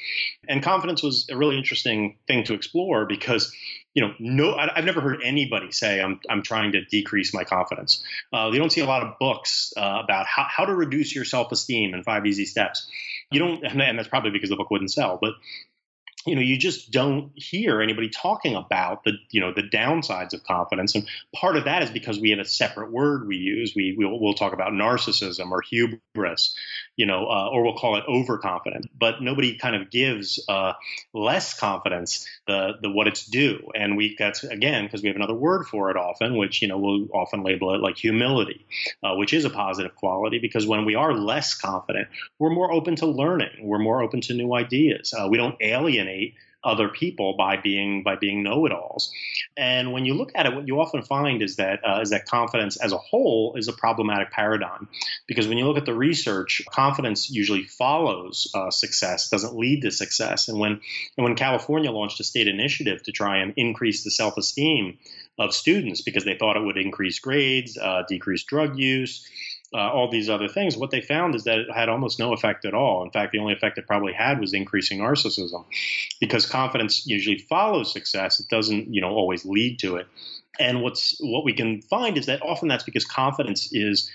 And confidence was a really interesting thing to explore because, you know, no, I, I've never heard anybody say I'm I'm trying to decrease my confidence. Uh, you don't see a lot of books uh, about how, how to reduce your self-esteem in five easy steps. You don't, and that's probably because the book wouldn't sell, but you know, you just don't hear anybody talking about the, you know, the downsides of confidence. And part of that is because we have a separate word we use. We, we'll, we'll talk about narcissism or hubris, you know, uh, or we'll call it overconfidence. But nobody kind of gives uh, less confidence the the what it's due. And we that's, again, because we have another word for it often, which, you know, we'll often label it like humility, uh, which is a positive quality, because when we are less confident, we're more open to learning. We're more open to new ideas. Uh, we don't alienate other people by being by being know-it-alls. And when you look at it, what you often find is that uh, is that confidence as a whole is a problematic paradigm, because when you look at the research, confidence usually follows uh, success, doesn't lead to success. And when and when California launched a state initiative to try and increase the self-esteem of students because they thought it would increase grades, uh, decrease drug use, Uh, all these other things, what they found is that it had almost no effect at all. In fact, the only effect it probably had was increasing narcissism, because confidence usually follows success. It doesn't, you know, always lead to it. And what's what we can find is that often that's because confidence is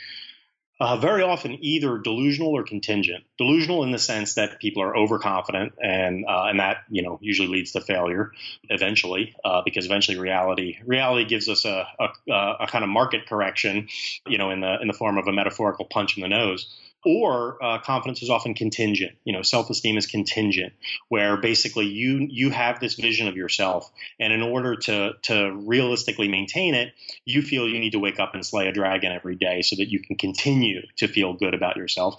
Uh, very often either delusional or contingent. Delusional in the sense that people are overconfident, and uh, and that, you know, usually leads to failure eventually, uh, because eventually reality reality gives us a, a a kind of market correction, you know, in the in the form of a metaphorical punch in the nose. Or uh, confidence is often contingent. You know, self-esteem is contingent, where basically you you have this vision of yourself, and in order to to realistically maintain it, you feel you need to wake up and slay a dragon every day so that you can continue to feel good about yourself.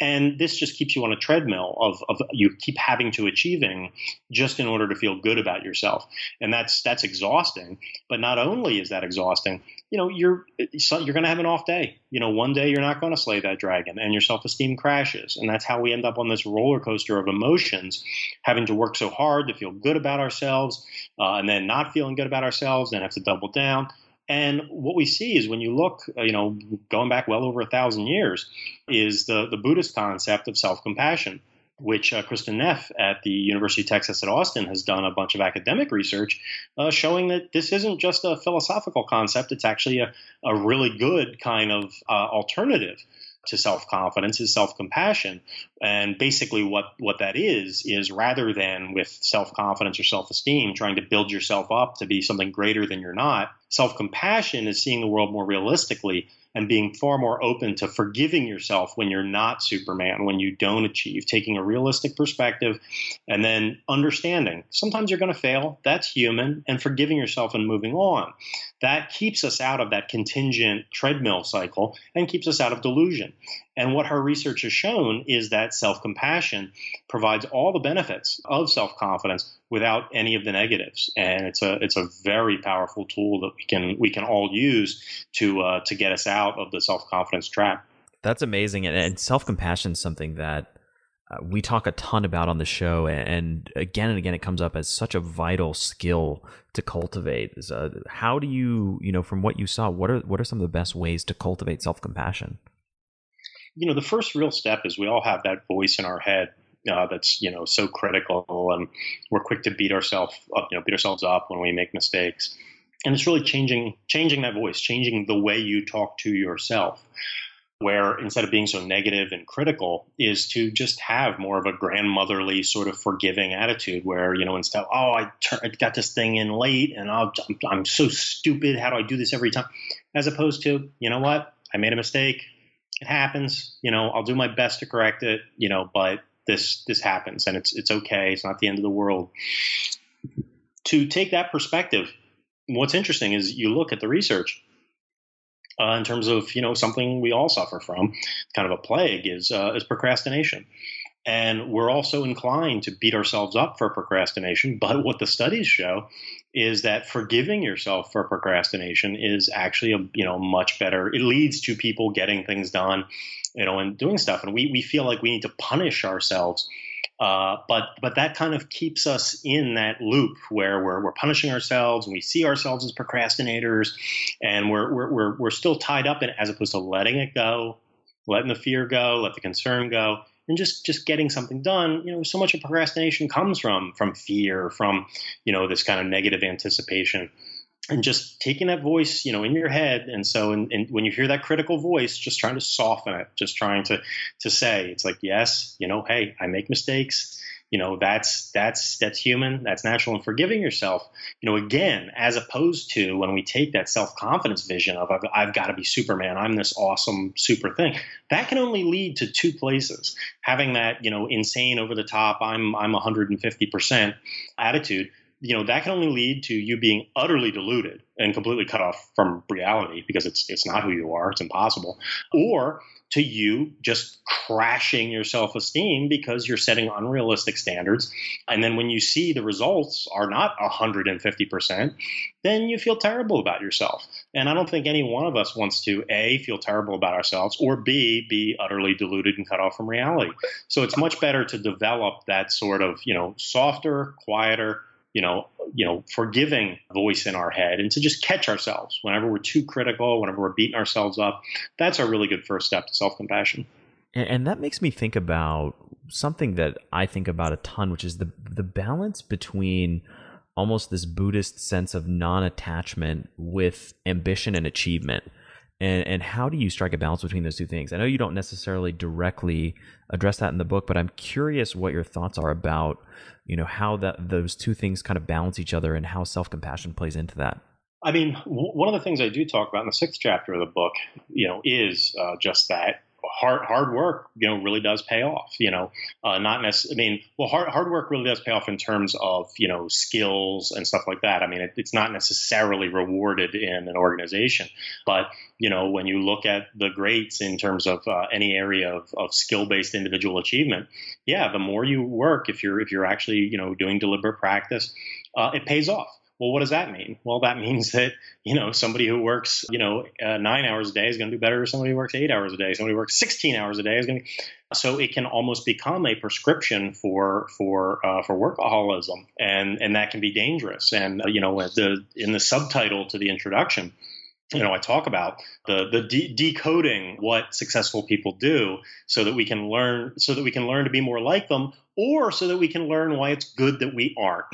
And this just keeps you on a treadmill of of you keep having to achieving just in order to feel good about yourself, and that's that's exhausting. But not only is that exhausting, you know, you're you're going to have an off day. You know, one day you're not going to slay that dragon, and you're self-esteem crashes. And that's how we end up on this roller coaster of emotions, having to work so hard to feel good about ourselves, uh, and then not feeling good about ourselves and have to double down. And what we see is when you look, uh, you know, going back well over a thousand years, is the, the Buddhist concept of self-compassion. which uh, Kristen Neff at the University of Texas at Austin has done a bunch of academic research uh, showing that this isn't just a philosophical concept. It's actually a, a really good kind of uh, alternative to self-confidence is self-compassion. And basically what, what that is, is rather than with self-confidence or self-esteem, trying to build yourself up to be something greater than you're not, self-compassion is seeing the world more realistically and being far more open to forgiving yourself when you're not Superman, when you don't achieve, taking a realistic perspective and then understanding sometimes you're going to fail. That's human, and forgiving yourself and moving on. That keeps us out of that contingent treadmill cycle and keeps us out of delusion. And what her research has shown is that self-compassion provides all the benefits of self-confidence without any of the negatives. And it's a it's a very powerful tool that we can we can all use to uh, to get us out of the self-confidence trap. That's amazing. And, and self-compassion is something that uh, we talk a ton about on the show. And again and again, it comes up as such a vital skill to cultivate. Uh, how do you, you know, from what you saw, what are what are some of the best ways to cultivate self-compassion? You know, the first real step is we all have that voice in our head uh, that's, you know, so critical, and we're quick to beat ourselves up, you know, beat ourselves up when we make mistakes. And it's really changing, changing that voice, changing the way you talk to yourself, where instead of being so negative and critical is to just have more of a grandmotherly sort of forgiving attitude where, you know, instead of, oh, I, tur- I got this thing in late and I'll, I'm, I'm so stupid. How do I do this every time? As opposed to, you know what, I made a mistake. It happens, you know, I'll do my best to correct it, you know, but this, this happens and it's, it's okay. It's not the end of the world. To take that perspective, what's interesting is you look at the research uh, in terms of, you know, something we all suffer from, kind of a plague is, uh, is procrastination. And we're also inclined to beat ourselves up for procrastination. But what the studies show is that forgiving yourself for procrastination is actually, a, you know, much better. It leads to people getting things done, you know, and doing stuff. And we, we feel like we need to punish ourselves. Uh, but but that kind of keeps us in that loop where we're we're punishing ourselves and we see ourselves as procrastinators, and we're we're we're, we're still tied up in it, as opposed to letting it go, letting the fear go, let the concern go. And just, just getting something done. You know, so much of procrastination comes from from fear, from, you know, this kind of negative anticipation, and just taking that voice, you know, in your head. And so in, in, when you hear that critical voice, just trying to soften it, just trying to to say, it's like, yes, you know, hey, I make mistakes. You know, that's that's that's human. That's natural. And forgiving yourself, you know, again, as opposed to when we take that self-confidence vision of I've, I've got to be Superman. I'm this awesome super thing. That can only lead to two places. Having that, you know, insane over the top, I'm I'm one hundred fifty percent attitude. You know, that can only lead to you being utterly deluded and completely cut off from reality because it's it's not who you are. It's impossible. Or to you just crashing your self-esteem because you're setting unrealistic standards. And then when you see the results are not one hundred fifty percent, then you feel terrible about yourself. And I don't think any one of us wants to, A, feel terrible about ourselves, or B, be utterly deluded and cut off from reality. So it's much better to develop that sort of, you know, softer, quieter, you know, you know, forgiving voice in our head, and to just catch ourselves whenever we're too critical, whenever we're beating ourselves up. That's a really good first step to self-compassion. And, and that makes me think about something that I think about a ton, which is the the balance between almost this Buddhist sense of non-attachment with ambition and achievement. And, and how do you strike a balance between those two things? I know you don't necessarily directly address that in the book, but I'm curious what your thoughts are about, you know, how that those two things kind of balance each other and how self-compassion plays into that. I mean, w- one of the things I do talk about in the sixth chapter of the book, you know, is uh, just that hard hard work, you know, really does pay off. You know, uh, not necessarily. I mean, well, hard hard work really does pay off in terms of, you know, skills and stuff like that. I mean, it, it's not necessarily rewarded in an organization, but you know, when you look at the greats in terms of uh, any area of, of skill-based individual achievement, yeah, the more you work, if you're if you're actually, you know, doing deliberate practice, uh, it pays off. Well, what does that mean? Well, that means that, you know, somebody who works, you know, uh, nine hours a day is going to do better. Somebody who works eight hours a day, somebody who works sixteen hours a day is going to. So it can almost become a prescription for for uh, for workaholism, and and that can be dangerous. And uh, you know, the in the subtitle to the introduction, you know, I talk about the the de- decoding what successful people do so that we can learn so that we can learn to be more like them, or so that we can learn why it's good that we aren't.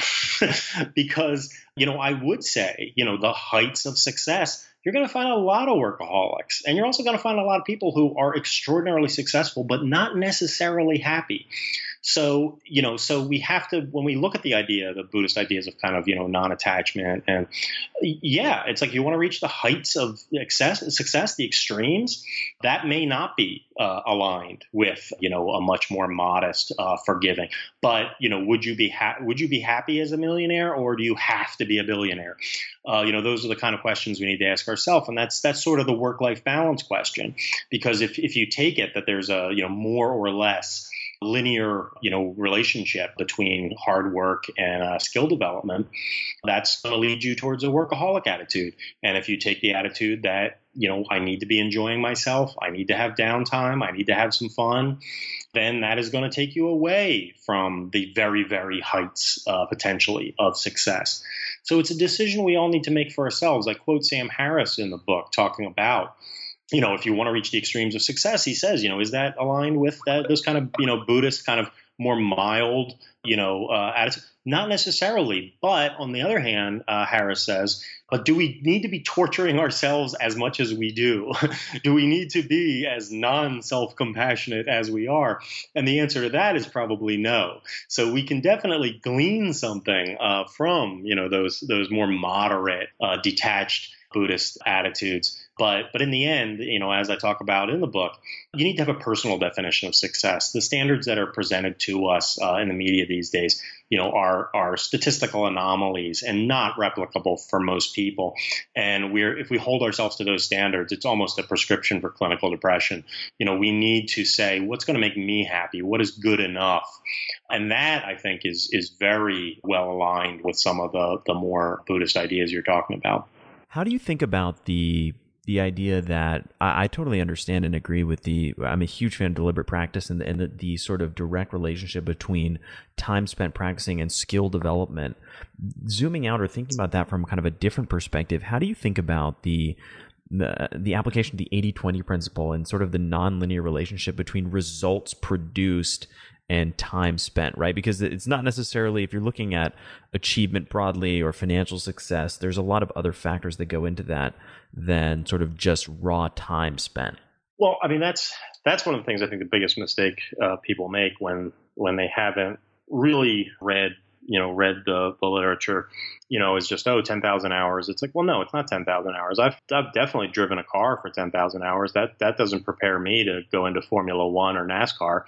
Because, you know, I would say, you know, the heights of success, you're going to find a lot of workaholics, and you're also going to find a lot of people who are extraordinarily successful, but not necessarily happy. So, you know, so we have to, when we look at the idea, the Buddhist ideas of kind of, you know, non-attachment, and yeah, it's like you want to reach the heights of success, success, the extremes, that may not be uh, aligned with, you know, a much more modest, uh, forgiving. But, you know, would you be ha- would you be happy as a millionaire, or do you have to be a billionaire? Uh, you know, those are the kind of questions we need to ask ourselves. And that's that's sort of the work-life balance question, because if if you take it that there's a, you know, more or less linear, you know, relationship between hard work and uh, skill development, that's going to lead you towards a workaholic attitude. And if you take the attitude that, you know, I need to be enjoying myself, I need to have downtime, I need to have some fun, then that is going to take you away from the very, very heights uh, potentially of success. So it's a decision we all need to make for ourselves. I quote Sam Harris in the book talking about, you know, if you want to reach the extremes of success, he says, you know, is that aligned with that, those kind of, you know, Buddhist kind of more mild, you know, uh, attitude? Not necessarily. But on the other hand, uh, Harris says, but do we need to be torturing ourselves as much as we do? Do we need to be as non-self-compassionate as we are? And the answer to that is probably no. So we can definitely glean something uh, from, you know, those those more moderate, uh, detached Buddhist attitudes. But but in the end, you know, as I talk about in the book, you need to have a personal definition of success. The standards that are presented to us uh, in the media these days, you know, are are statistical anomalies and not replicable for most people. And we're if we hold ourselves to those standards, it's almost a prescription for clinical depression. You know, we need to say, what's going to make me happy? What is good enough? And that, I think, is is very well aligned with some of the the more Buddhist ideas you're talking about. How do you think about the the idea that I, I totally understand and agree with the I'm a huge fan of deliberate practice and, and the, the sort of direct relationship between time spent practicing and skill development. Zooming out or thinking about that from kind of a different perspective, how do you think about the the, the application of the eighty twenty principle and sort of the nonlinear relationship between results produced and time spent, right? Because it's not necessarily, if you're looking at achievement broadly or financial success, there's a lot of other factors that go into that than sort of just raw time spent. Well, I mean, that's that's one of the things I think the biggest mistake uh, people make when when they haven't really read, you know, read the, the literature, you know, is just, oh, ten thousand hours. It's like, well, no, it's not ten thousand hours. I've I've definitely driven a car for ten thousand hours. That that doesn't prepare me to go into Formula One or NASCAR,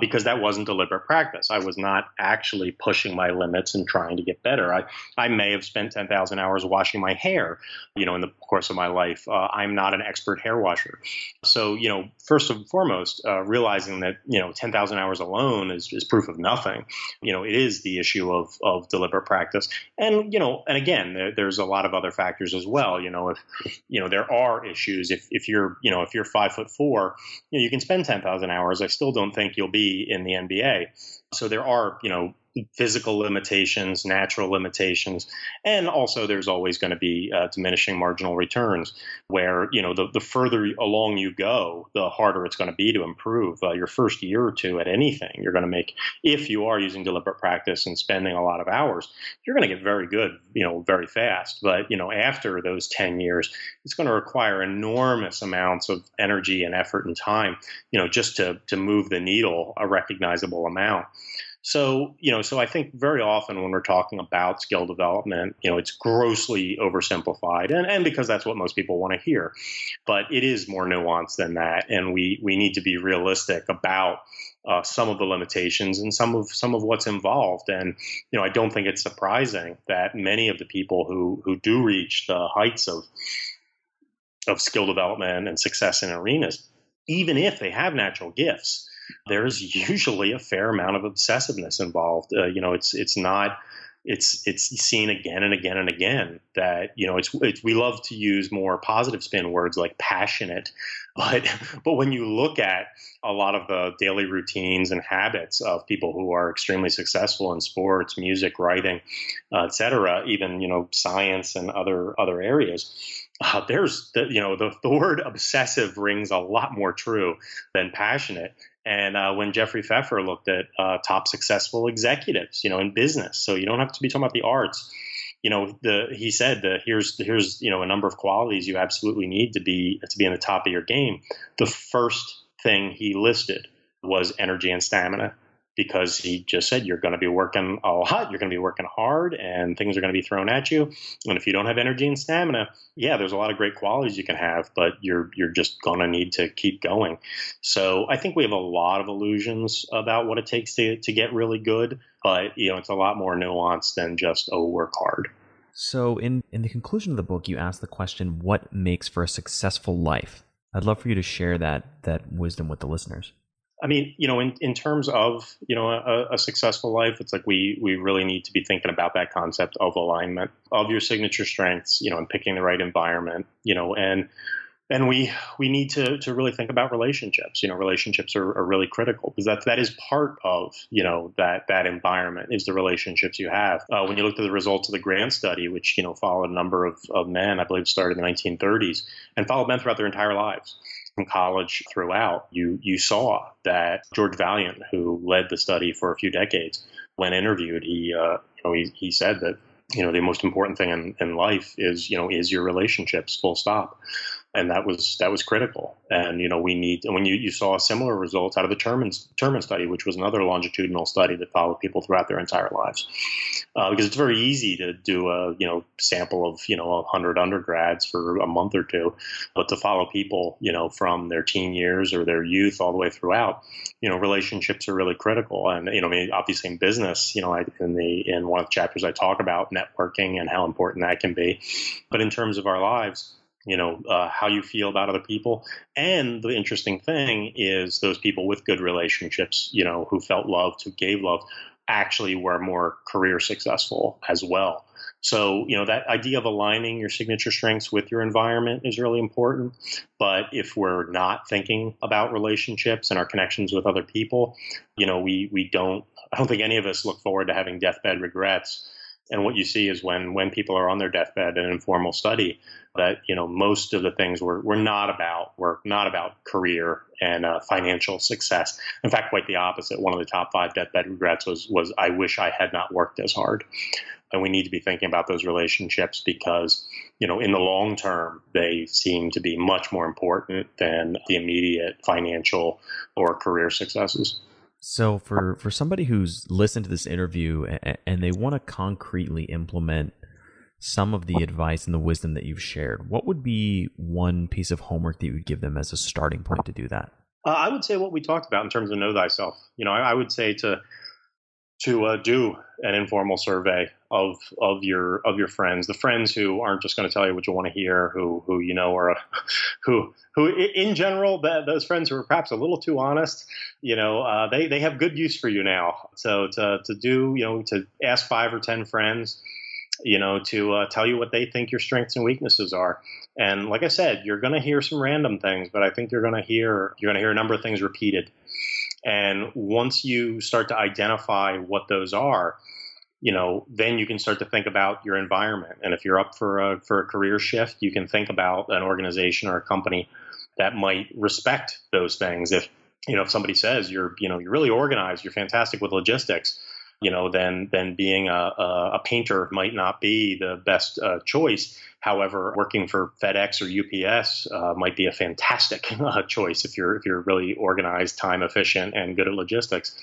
because that wasn't deliberate practice. I was not actually pushing my limits and trying to get better. I, I may have spent ten thousand hours washing my hair, you know, in the course of my life. Uh, I'm not an expert hair washer. So, you know, first and foremost, uh, realizing that, you know, ten thousand hours alone is, is proof of nothing. You know, it is the issue Of, of deliberate practice. And, you know, and again, there, there's a lot of other factors as well. You know, if, you know, there are issues. If, if you're, you know, if you're five foot four, you know, you can spend ten thousand hours. I still don't think you'll be in the N B A. So there are, you know, physical limitations, natural limitations, and also there's always going to be uh, diminishing marginal returns where, you know, the, the further along you go, the harder it's going to be to improve. Uh, your first year or two at anything, you're going to make, if you are using deliberate practice and spending a lot of hours, you're going to get very good, you know, very fast. But, you know, after those ten years, it's going to require enormous amounts of energy and effort and time, you know, just to, to move the needle a recognizable amount. So, you know, so I think very often when we're talking about skill development, you know, it's grossly oversimplified, and, and because that's what most people want to hear. But it is more nuanced than that. And we, we need to be realistic about uh, some of the limitations and some of some of what's involved. And, you know, I don't think it's surprising that many of the people who who do reach the heights of of skill development and success in arenas, even if they have natural gifts, there's usually a fair amount of obsessiveness involved. Uh, you know, it's it's not it's it's seen again and again and again that, you know, it's, it's we love to use more positive spin words like passionate. But but when you look at a lot of the daily routines and habits of people who are extremely successful in sports, music, writing, uh, et cetera, even, you know, science and other other areas, Uh, there's, the, you know, the, the word obsessive rings a lot more true than passionate. And uh, when Jeffrey Pfeffer looked at uh, top successful executives, you know, in business, so you don't have to be talking about the arts. You know, the, he said that here's here's you know a number of qualities you absolutely need to be to be in the top of your game. The first thing he listed was energy and stamina, because he just said you're going to be working a lot, you're going to be working hard, and things are going to be thrown at you. And if you don't have energy and stamina, yeah, there's a lot of great qualities you can have, but you're you're just going to need to keep going. So I think we have a lot of illusions about what it takes to to get really good, but you know it's a lot more nuanced than just oh work hard. So in in the conclusion of the book, you ask the question, what makes for a successful life? I'd love for you to share that that wisdom with the listeners. I mean, you know, in, in terms of, you know, a, a successful life, it's like we we really need to be thinking about that concept of alignment of your signature strengths, you know, and picking the right environment, you know, and and we we need to to really think about relationships. You know, relationships are, are really critical, because that that is part of, you know, that that environment is the relationships you have. Uh, when you looked at the results of the Grant study, which, you know, followed a number of, of men, I believe started in the nineteen thirties and followed men throughout their entire lives. From college throughout, you you saw that George Valiant, who led the study for a few decades, when interviewed, he uh, you know he, he said that you know the most important thing in, in life is you know is your relationships, full stop, and that was that was critical. And you know we need and when you, you saw similar results out of the Terman Terman study, which was another longitudinal study that followed people throughout their entire lives, uh, because it's very easy to do a you know sample of you know a hundred undergrads for a month or two, but to follow people you know from their teen years or their youth all the way throughout, you know relationships are really critical. And you know I mean, obviously in business, you know I, in the in one of the chapters I talk about networking and how important that can be, but in terms of our lives. You know, uh, how you feel about other people. And the interesting thing is those people with good relationships, you know, who felt loved, who gave love, actually were more career successful as well. So, you know, that idea of aligning your signature strengths with your environment is really important. But if we're not thinking about relationships and our connections with other people, you know, we, we don't, I don't think any of us look forward to having deathbed regrets. And what you see is when when people are on their deathbed in an informal study that, you know, most of the things we're, we're not about work, not about career and uh, financial success. In fact, quite the opposite. One of the top five deathbed regrets was, was I wish I had not worked as hard. And we need to be thinking about those relationships because, you know, in the long term, they seem to be much more important than the immediate financial or career successes. So for, for somebody who's listened to this interview and, and they want to concretely implement some of the advice and the wisdom that you've shared, what would be one piece of homework that you would give them as a starting point to do that? Uh, I would say what we talked about in terms of know thyself. You know, I, I would say to to uh, do an informal survey of of your of your friends, the friends who aren't just going to tell you what you want to hear, who who you know are, who who in general the, those friends who are perhaps a little too honest, you know, uh, they they have good use for you now. So to to do you know to ask five or ten friends, you know, to uh, tell you what they think your strengths and weaknesses are. And like I said, you're going to hear some random things, but I think you're going to hear you're going to hear a number of things repeated. And once you start to identify what those are, you know, then you can start to think about your environment. And if you're up for a, for a career shift, you can think about an organization or a company that might respect those things. If, you know, if somebody says you're, you know, you're really organized, you're fantastic with logistics, you know, then, then being a, a painter might not be the best uh, choice. However, working for FedEx or U P S uh, might be a fantastic uh, choice if you're if you're really organized, time efficient, and good at logistics.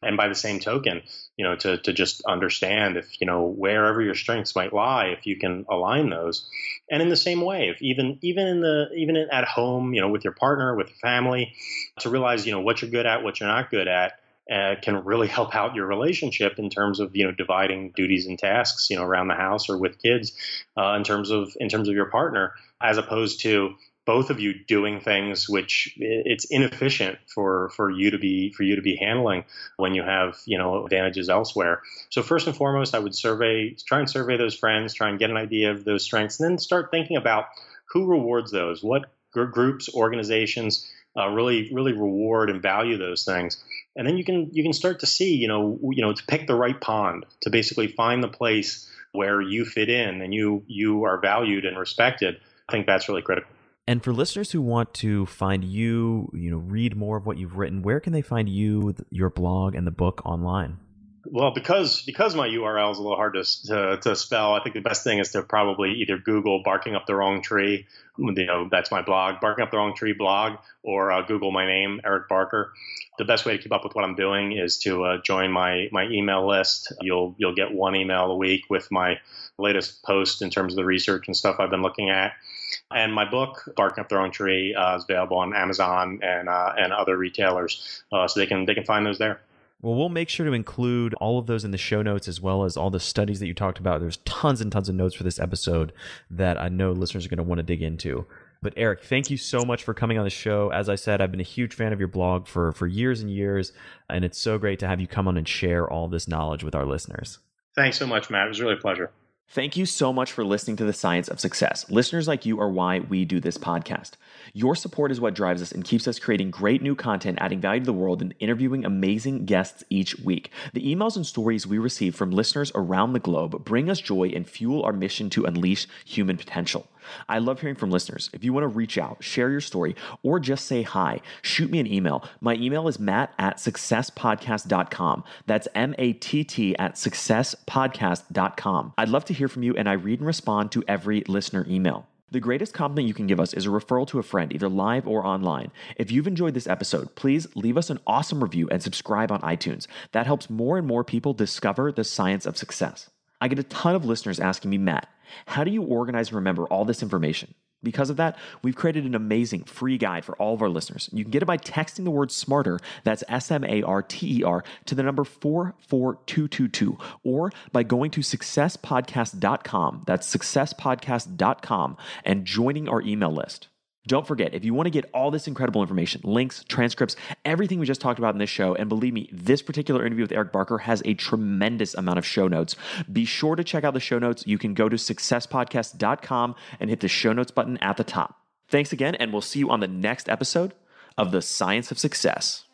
And by the same token, you know, to to just understand if you know wherever your strengths might lie, if you can align those. And in the same way, if even even in the even in, at home, you know, with your partner, with your family, to realize you know what you're good at, what you're not good at. Uh, can really help out your relationship in terms of, you know, dividing duties and tasks, you know, around the house or with kids uh, in terms of in terms of your partner, as opposed to both of you doing things which it's inefficient for for you to be for you to be handling when you have, you know, advantages elsewhere. So first and foremost, I would survey, try and survey those friends, try and get an idea of those strengths, and then start thinking about who rewards those, what gr- groups, organizations uh, really, really reward and value those things. And then you can you can start to see, you know, you know, to pick the right pond, to basically find the place where you fit in and you you are valued and respected I think that's really critical. And for listeners who want to find you, you know, read more of what you've written, where can they find you, your blog, and the book online? Well, because because my U R L is a little hard to, to to spell, I think the best thing is to probably either Google Barking Up the Wrong Tree, you know, that's my blog, Barking Up the Wrong Tree blog, or uh, Google my name, Eric Barker. The best way to keep up with what I'm doing is to uh, join my my email list. You'll you'll get one email a week with my latest post in terms of the research and stuff I've been looking at. And my book, Barking Up the Wrong Tree, uh, is available on Amazon and uh, and other retailers, uh, so they can they can find those there. Well, we'll make sure to include all of those in the show notes, as well as all the studies that you talked about. There's tons and tons of notes for this episode that I know listeners are going to want to dig into. But Eric, thank you so much for coming on the show. As I said, I've been a huge fan of your blog for, for years and years, and it's so great to have you come on and share all this knowledge with our listeners. Thanks so much, Matt. It was really a pleasure. Thank you so much for listening to The Science of Success. Listeners like you are why we do this podcast. Your support is what drives us and keeps us creating great new content, adding value to the world, and interviewing amazing guests each week. The emails and stories we receive from listeners around the globe bring us joy and fuel our mission to unleash human potential. I love hearing from listeners. If you want to reach out, share your story, or just say hi, shoot me an email. My email is matt at success podcast dot com. That's M A T T at success podcast dot com. I'd love to hear from you, and I read and respond to every listener email. The greatest compliment you can give us is a referral to a friend, either live or online. If you've enjoyed this episode, please leave us an awesome review and subscribe on iTunes. That helps more and more people discover The Science of Success. I get a ton of listeners asking me, Matt, how do you organize and remember all this information? Because of that, we've created an amazing free guide for all of our listeners. You can get it by texting the word SMARTER, that's S M A R T E R, to the number four four two two two, or by going to success podcast dot com, that's success podcast dot com, and joining our email list. Don't forget, if you want to get all this incredible information, links, transcripts, everything we just talked about in this show, and believe me, this particular interview with Eric Barker has a tremendous amount of show notes. Be sure to check out the show notes. You can go to success podcast dot com and hit the show notes button at the top. Thanks again, and we'll see you on the next episode of The Science of Success.